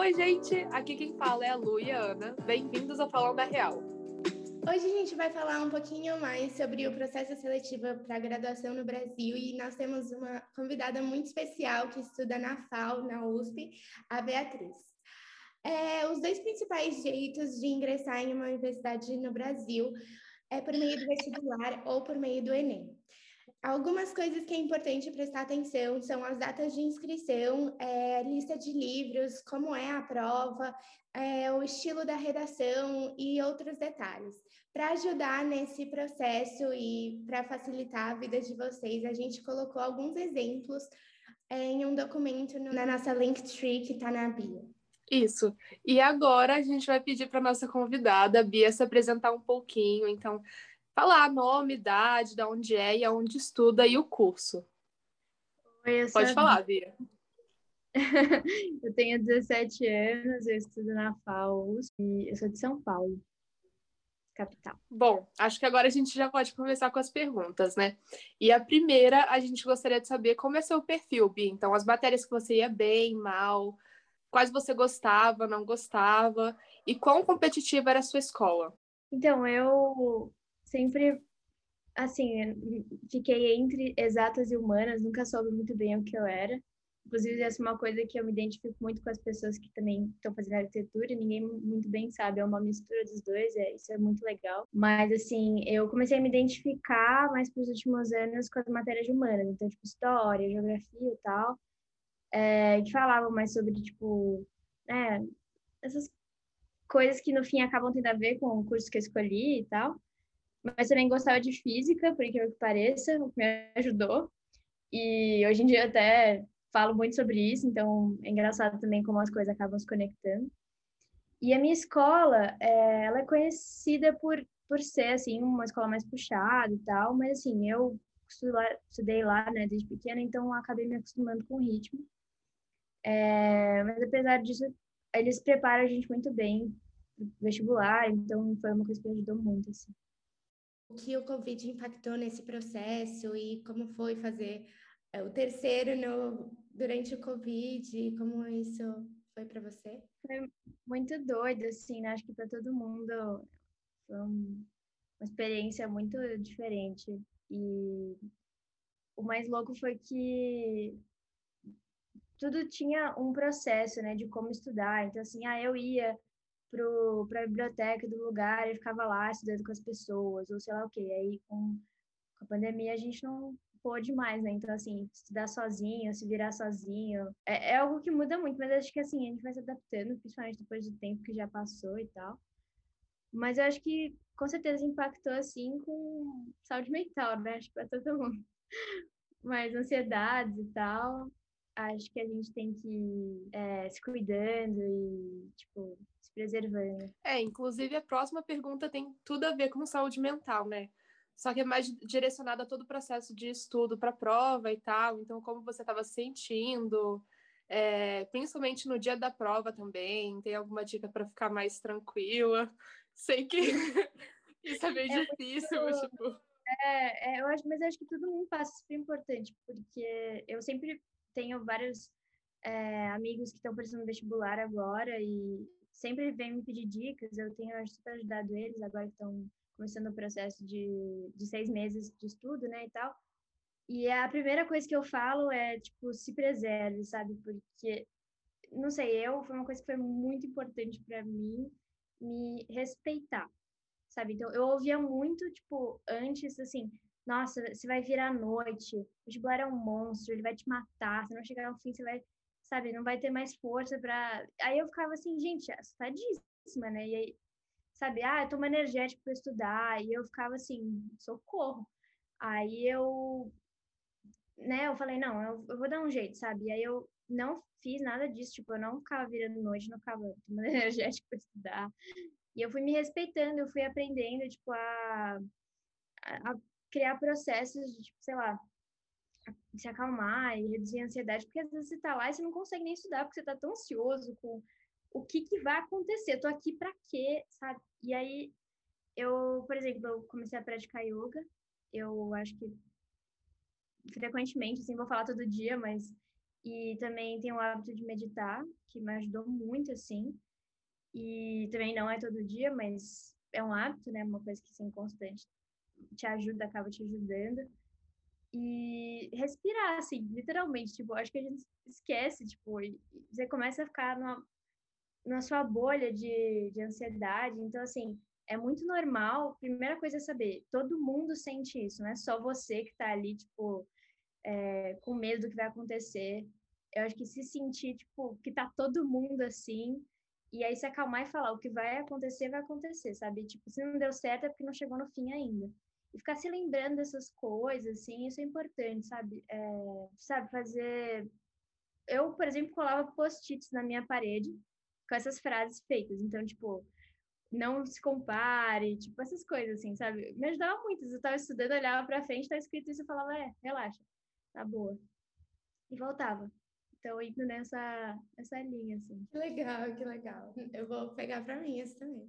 Oi, gente! Aqui quem fala é a Lu e a Ana. Bem-vindos ao Falando a Real. Hoje a gente vai falar um pouquinho mais sobre o processo seletivo para graduação no Brasil e nós temos uma convidada muito especial que estuda na FAU, na USP, a Beatriz. Os dois principais jeitos de ingressar em uma universidade no Brasil é por meio do vestibular ou por meio do Enem. Algumas coisas que é importante prestar atenção são as datas de inscrição, lista de livros, como é a prova, o estilo da redação e outros detalhes. Para ajudar nesse processo e para facilitar a vida de vocês, a gente colocou alguns exemplos em um documento na nossa Linktree que está na bio. Isso. E agora a gente vai pedir para a nossa convidada, Bia, se apresentar um pouquinho, então... Falar nome, idade, de onde é e aonde estuda e o curso. Oi, pode falar, Bia. Eu tenho 17 anos, eu estudo na FAU-USP e eu sou de São Paulo, capital. Bom, acho que agora a gente já pode começar com as perguntas, né? E a primeira, a gente gostaria de saber como é seu perfil, Bia. Então, as matérias que você ia bem, mal, quais você gostava, não gostava e quão competitiva era a sua escola? Então, eu... sempre, assim, fiquei entre exatas e humanas, nunca soube muito bem o que eu era. Inclusive, essa é uma coisa que eu me identifico muito com as pessoas que também estão fazendo arquitetura, ninguém muito bem sabe, é uma mistura dos dois, isso é muito legal. Mas, assim, eu comecei a me identificar mais para os últimos anos com as matérias humanas, então, tipo, história, geografia e tal, que falavam mais sobre, tipo, essas coisas que, no fim, acabam tendo a ver com o curso que eu escolhi e tal. Mas também gostava de física, por incrível que pareça, me ajudou. E hoje em dia eu até falo muito sobre isso, então é engraçado também como as coisas acabam se conectando. E a minha escola, ela é conhecida por ser, assim, uma escola mais puxada e tal, mas, assim, eu estudei lá, né, desde pequena, então eu acabei me acostumando com o ritmo. Mas, apesar disso, eles preparam a gente muito bem pro vestibular, então foi uma coisa que me ajudou muito, assim. O que o Covid impactou nesse processo e como foi fazer o terceiro durante o Covid e como isso foi para você? Foi muito doido, assim, né? Acho que para todo mundo foi uma experiência muito diferente. E o mais louco foi que tudo tinha um processo, né, de como estudar. Então, assim, eu ia... para a biblioteca do lugar, eu ficava lá estudando com as pessoas, ou sei lá o quê. Aí, com a pandemia, a gente não pôde mais, né? Então, assim, estudar sozinho, se virar sozinho, é algo que muda muito, mas acho que, assim, a gente vai se adaptando, principalmente depois do tempo que já passou e tal. Mas eu acho que, com certeza, impactou, assim, com saúde mental, né? Acho que para todo mundo. Mas ansiedades e tal... Acho que a gente tem que ir se cuidando e, tipo, se preservando. Inclusive a próxima pergunta tem tudo a ver com saúde mental, né? Só que é mais direcionada a todo o processo de estudo para a prova e tal. Então, como você estava se sentindo, principalmente no dia da prova também. Tem alguma dica para ficar mais tranquila? Sei que isso é meio difícil, muito... mas, tipo... mas acho que todo mundo passa super importante, porque eu sempre... Tenho vários amigos que estão prestando vestibular agora e sempre vêm me pedir dicas. Eu tenho super ajudado eles agora que estão começando o processo de 6 meses de estudo, né, e tal. E a primeira coisa que eu falo é, tipo, se preserve, sabe? Porque, não sei, foi uma coisa que foi muito importante para mim, me respeitar, sabe? Então, eu ouvia muito, tipo, antes, assim... Nossa, você vai vir à noite, o vestibular é um monstro, ele vai te matar, se não chegar ao fim, você vai, sabe, não vai ter mais força pra... Aí eu ficava assim, gente, assustadíssima, né? E aí, sabe, eu tô uma energética pra estudar, e eu ficava assim, socorro. Aí eu, né, eu falei, não, eu vou dar um jeito, sabe? E aí eu não fiz nada disso, tipo, eu não ficava virando noite, não ficava tomando energética pra estudar. E eu fui me respeitando, eu fui aprendendo, tipo, a criar processos de, tipo, sei lá, se acalmar e reduzir a ansiedade, porque às vezes você tá lá e você não consegue nem estudar, porque você tá tão ansioso com o que vai acontecer, eu tô aqui pra quê, sabe? E aí, por exemplo, eu comecei a praticar yoga, eu acho que frequentemente, assim, vou falar todo dia, mas E também tenho o hábito de meditar, que me ajudou muito, assim. E também não é todo dia, mas é um hábito, né? Uma coisa que, assim, constante te ajuda, acaba te ajudando. E respirar, assim, literalmente. Tipo, acho que a gente esquece, tipo... Você começa a ficar na sua bolha de ansiedade. Então, assim, é muito normal. Primeira coisa é saber, todo mundo sente isso, não é só você que tá ali, tipo... com medo do que vai acontecer. Eu acho que se sentir, tipo, que tá todo mundo assim, e aí se acalmar e falar, o que vai acontecer, sabe? Tipo, se não deu certo é porque não chegou no fim ainda. E ficar se lembrando dessas coisas, assim, isso é importante, sabe? Sabe, fazer... Eu, por exemplo, colava post-its na minha parede com essas frases feitas. Então, tipo, não se compare, tipo, essas coisas, assim, sabe? Me ajudava muito. Eu tava estudando, olhava pra frente, tava escrito isso, eu falava, relaxa. Tá boa. E voltava. Então, indo nessa linha, assim. Que legal, que legal. Eu vou pegar pra mim isso também.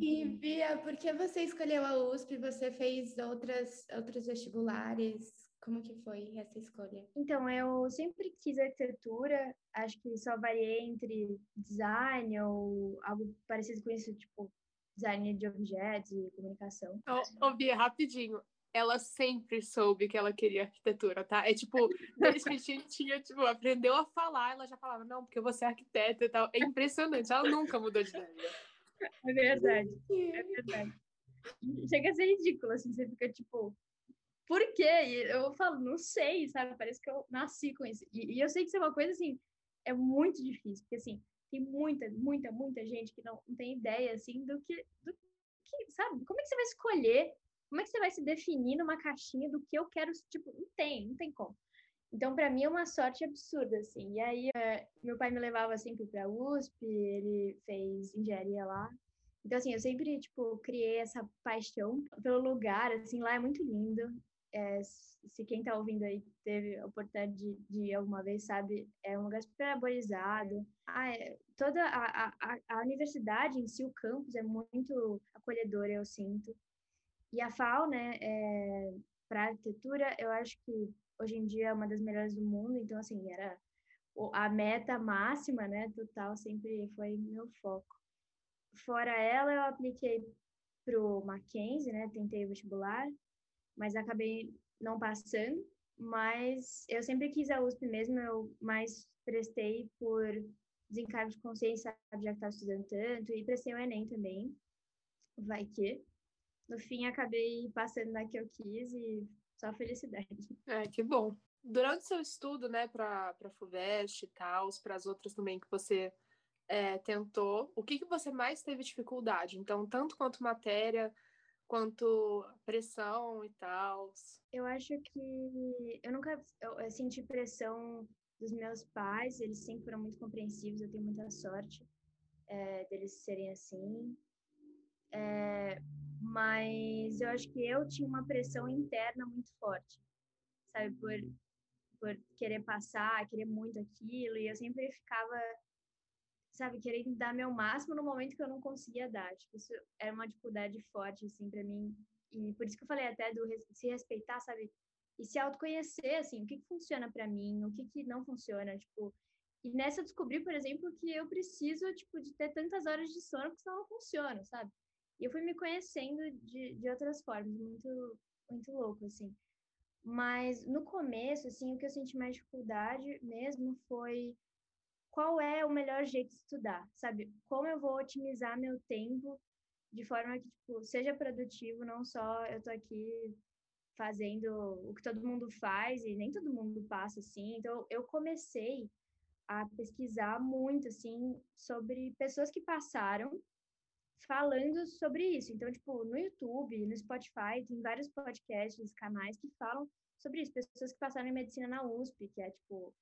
E, Bia, por que você escolheu a USP? Você fez outros vestibulares? Como que foi essa escolha? Então, eu sempre quis arquitetura. Acho que só variei entre design ou algo parecido com isso, tipo, design de objetos e comunicação. Ô, Bia, rapidinho. Ela sempre soube que ela queria arquitetura, tá? É tipo, desde que a gente tinha, tipo, aprendeu a falar, ela já falava, não, porque eu vou ser arquiteta e tal. É impressionante, ela nunca mudou de ideia. É verdade, é verdade. Chega a ser ridículo, assim, você fica tipo, por quê? E eu falo, não sei, sabe? Parece que eu nasci com isso. E eu sei que isso é uma coisa, assim, é muito difícil, porque, assim, tem muita gente que não tem ideia, assim, do que, sabe? Como é que você vai escolher? Como é que você vai se definir numa caixinha do que eu quero? Tipo, não tem como. Então, para mim, é uma sorte absurda, assim. E aí, meu pai me levava sempre pra USP, ele fez engenharia lá. Então, assim, eu sempre, tipo, criei essa paixão pelo lugar, assim, lá é muito lindo. Se quem tá ouvindo aí teve a oportunidade de ir alguma vez, sabe, é um lugar super arborizado. Toda a universidade em si, o campus, é muito acolhedor, eu sinto. E a FAU, né, para arquitetura, eu acho que hoje em dia é uma das melhores do mundo, então, assim, era a meta máxima, né, total, sempre foi meu foco. Fora ela, eu apliquei pro Mackenzie, né, tentei o vestibular, mas acabei não passando, mas eu sempre quis a USP mesmo, eu mais prestei por desencargo de consciência, já que estava estudando tanto, e prestei o Enem também, vai que... No fim, acabei passando na que eu quis e só felicidade. Que bom. Durante o seu estudo, né, para FUVEST e tal, para as outras também que você tentou, o que você mais teve dificuldade? Então, tanto quanto matéria, quanto pressão e tal. Eu acho que eu nunca senti pressão dos meus pais, eles sempre foram muito compreensivos, eu tenho muita sorte deles serem assim. Mas eu acho que eu tinha uma pressão interna muito forte, sabe, por querer passar, querer muito aquilo, e eu sempre ficava, sabe, querendo dar meu máximo no momento que eu não conseguia dar, tipo, isso era uma dificuldade forte, assim, pra mim, e por isso que eu falei até do se respeitar, sabe, e se autoconhecer, assim, o que funciona pra mim, o que não funciona, tipo, e nessa eu descobri, por exemplo, que eu preciso, tipo, de ter tantas horas de sono, porque senão não funciona, sabe. E eu fui me conhecendo de outras formas, muito, muito louco, assim. Mas no começo, assim, o que eu senti mais dificuldade mesmo foi qual é o melhor jeito de estudar, sabe? Como eu vou otimizar meu tempo de forma que, tipo, seja produtivo, não só eu tô aqui fazendo o que todo mundo faz e nem todo mundo passa, assim. Então, eu comecei a pesquisar muito, assim, sobre pessoas que passaram falando sobre isso. Então, tipo, no YouTube, no Spotify, tem vários podcasts, canais que falam sobre isso. Pessoas que passaram em medicina na USP, que é, tipo,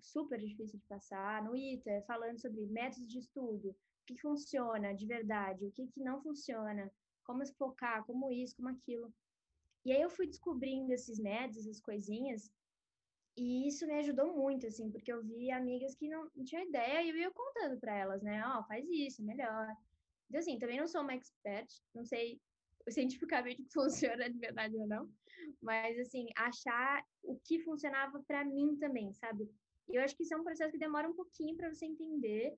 super difícil de passar. No ITA, falando sobre métodos de estudo, o que funciona de verdade, o que não funciona, como se focar, como isso, como aquilo. E aí eu fui descobrindo esses métodos, essas coisinhas, e isso me ajudou muito, assim, porque eu vi amigas que não tinham ideia e eu ia contando pra elas, né? Faz isso, melhor. Então, assim, também não sou uma expert, não sei cientificamente que funciona de verdade ou não, mas, assim, achar o que funcionava para mim também, sabe? E eu acho que isso é um processo que demora um pouquinho para você entender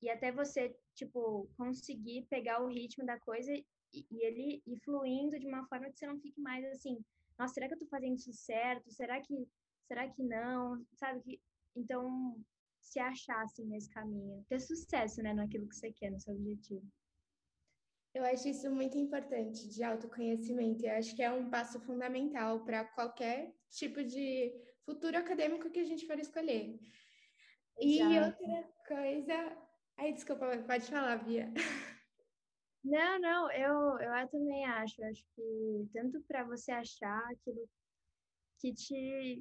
e até você, tipo, conseguir pegar o ritmo da coisa e ele ir fluindo de uma forma que você não fique mais assim, nossa, será que eu tô fazendo isso certo? Será que não? Sabe? Então, se achar, assim, nesse caminho. Ter sucesso, né, naquilo que você quer, no seu objetivo. Eu acho isso muito importante, de autoconhecimento. Eu acho que é um passo fundamental para qualquer tipo de futuro acadêmico que a gente for escolher. E outra coisa... Ai, desculpa, pode falar, Bia. Não, eu também acho. Eu acho que tanto para você achar aquilo que te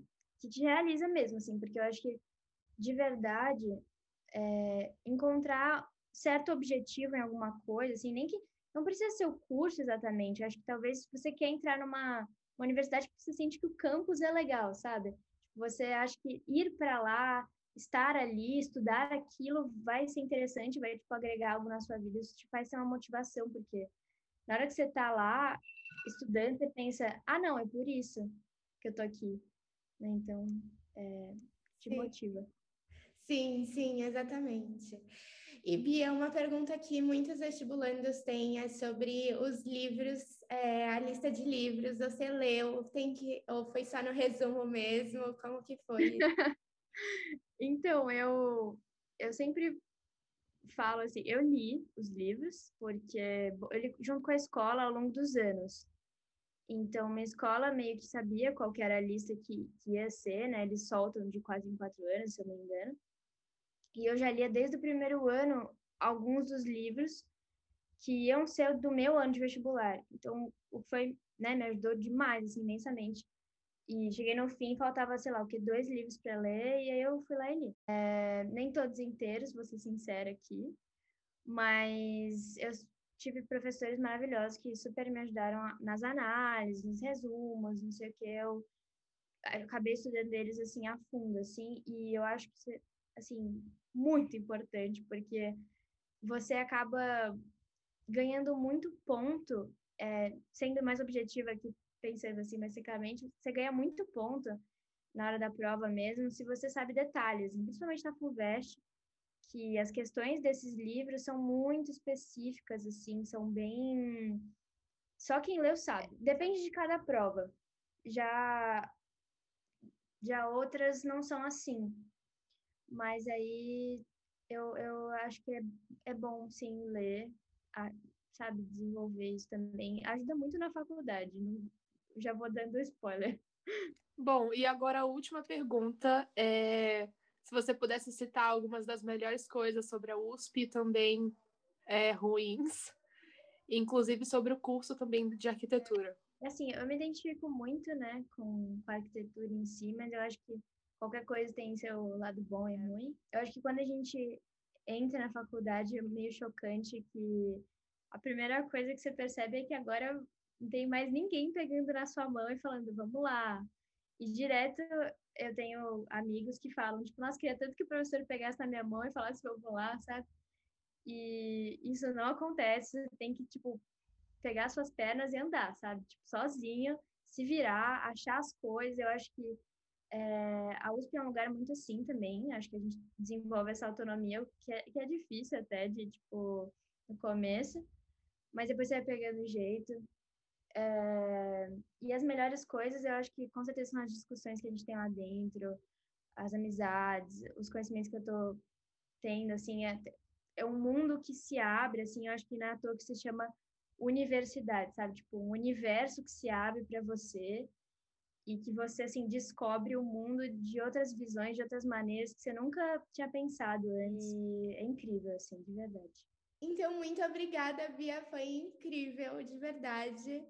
realiza mesmo, assim, porque eu acho que, de verdade, encontrar certo objetivo em alguma coisa, assim, nem que... Não precisa ser o curso exatamente. Eu acho que talvez se você quer entrar numa universidade, você sente que o campus é legal, sabe? Você acha que ir para lá, estar ali, estudar aquilo vai ser interessante, vai, tipo, agregar algo na sua vida. Isso te faz ter uma motivação, porque na hora que você tá lá estudando, você pensa, ah, não, é por isso que eu tô aqui. Né? Então, te motiva. Sim, exatamente. E, Bia, uma pergunta que muitos vestibulandos têm é sobre os livros, a lista de livros. Você leu, ou foi só no resumo mesmo? Como que foi? Então, eu sempre falo assim, eu li os livros, porque eu li junto com a escola ao longo dos anos. Então, minha escola meio que sabia qual que era a lista que ia ser, né? Eles soltam de 4 em 4 anos, se eu não me engano. E eu já lia desde o primeiro ano alguns dos livros que iam ser do meu ano de vestibular. Então, o que foi, né, me ajudou demais, assim, imensamente. E cheguei no fim, faltava, sei lá, o que, 2 livros para ler, e aí eu fui lá e li. Nem todos inteiros, vou ser sincera aqui, mas eu tive professores maravilhosos que super me ajudaram nas análises, nos resumos, não sei o que. Eu acabei estudando eles, assim, a fundo, assim, e eu acho que isso é, assim, muito importante, porque você acaba ganhando muito ponto, sendo mais objetiva aqui, pensando assim, basicamente, você ganha muito ponto na hora da prova mesmo, se você sabe detalhes, principalmente na FUVEST, que as questões desses livros são muito específicas, assim, são bem... Só quem leu sabe. Depende de cada prova. Já outras não são assim. Mas aí eu acho que é bom, sim, ler, sabe, desenvolver isso também. Ajuda muito na faculdade. Já vou dando spoiler. Bom, e agora a última pergunta é... Se você pudesse citar algumas das melhores coisas sobre a USP, também ruins, inclusive sobre o curso também de arquitetura. Assim, eu me identifico muito, né, com a arquitetura em si, mas eu acho que qualquer coisa tem seu lado bom e ruim. Eu acho que quando a gente entra na faculdade, é meio chocante que a primeira coisa que você percebe é que agora não tem mais ninguém pegando na sua mão e falando, vamos lá. E direto... Eu tenho amigos que falam, tipo, nossa, queria tanto que o professor pegasse na minha mão e falasse, vamos lá, sabe? E isso não acontece, você tem que, tipo, pegar suas pernas e andar, sabe? Tipo, sozinho, se virar, achar as coisas. Eu acho que a USP é um lugar muito assim também, acho que a gente desenvolve essa autonomia, que é difícil até, de, tipo, no começo, mas depois você vai pegando o jeito. E as melhores coisas, eu acho que com certeza são as discussões que a gente tem lá dentro, as amizades, os conhecimentos que eu tô tendo, assim, é um mundo que se abre, assim, eu acho que não é à toa que se chama universidade, sabe? Tipo, um universo que se abre para você e que você, assim, descobre o mundo de outras visões, de outras maneiras que você nunca tinha pensado antes. E é incrível, assim, de verdade. Então, muito obrigada, Bia, foi incrível, de verdade.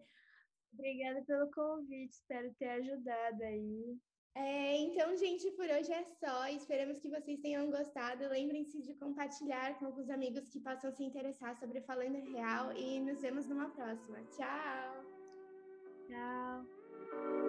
Obrigada pelo convite, espero ter ajudado aí. Então, gente, por hoje é só, esperamos que vocês tenham gostado, lembrem-se de compartilhar com alguns amigos que possam se interessar sobre Falando Real e nos vemos numa próxima. Tchau! Tchau!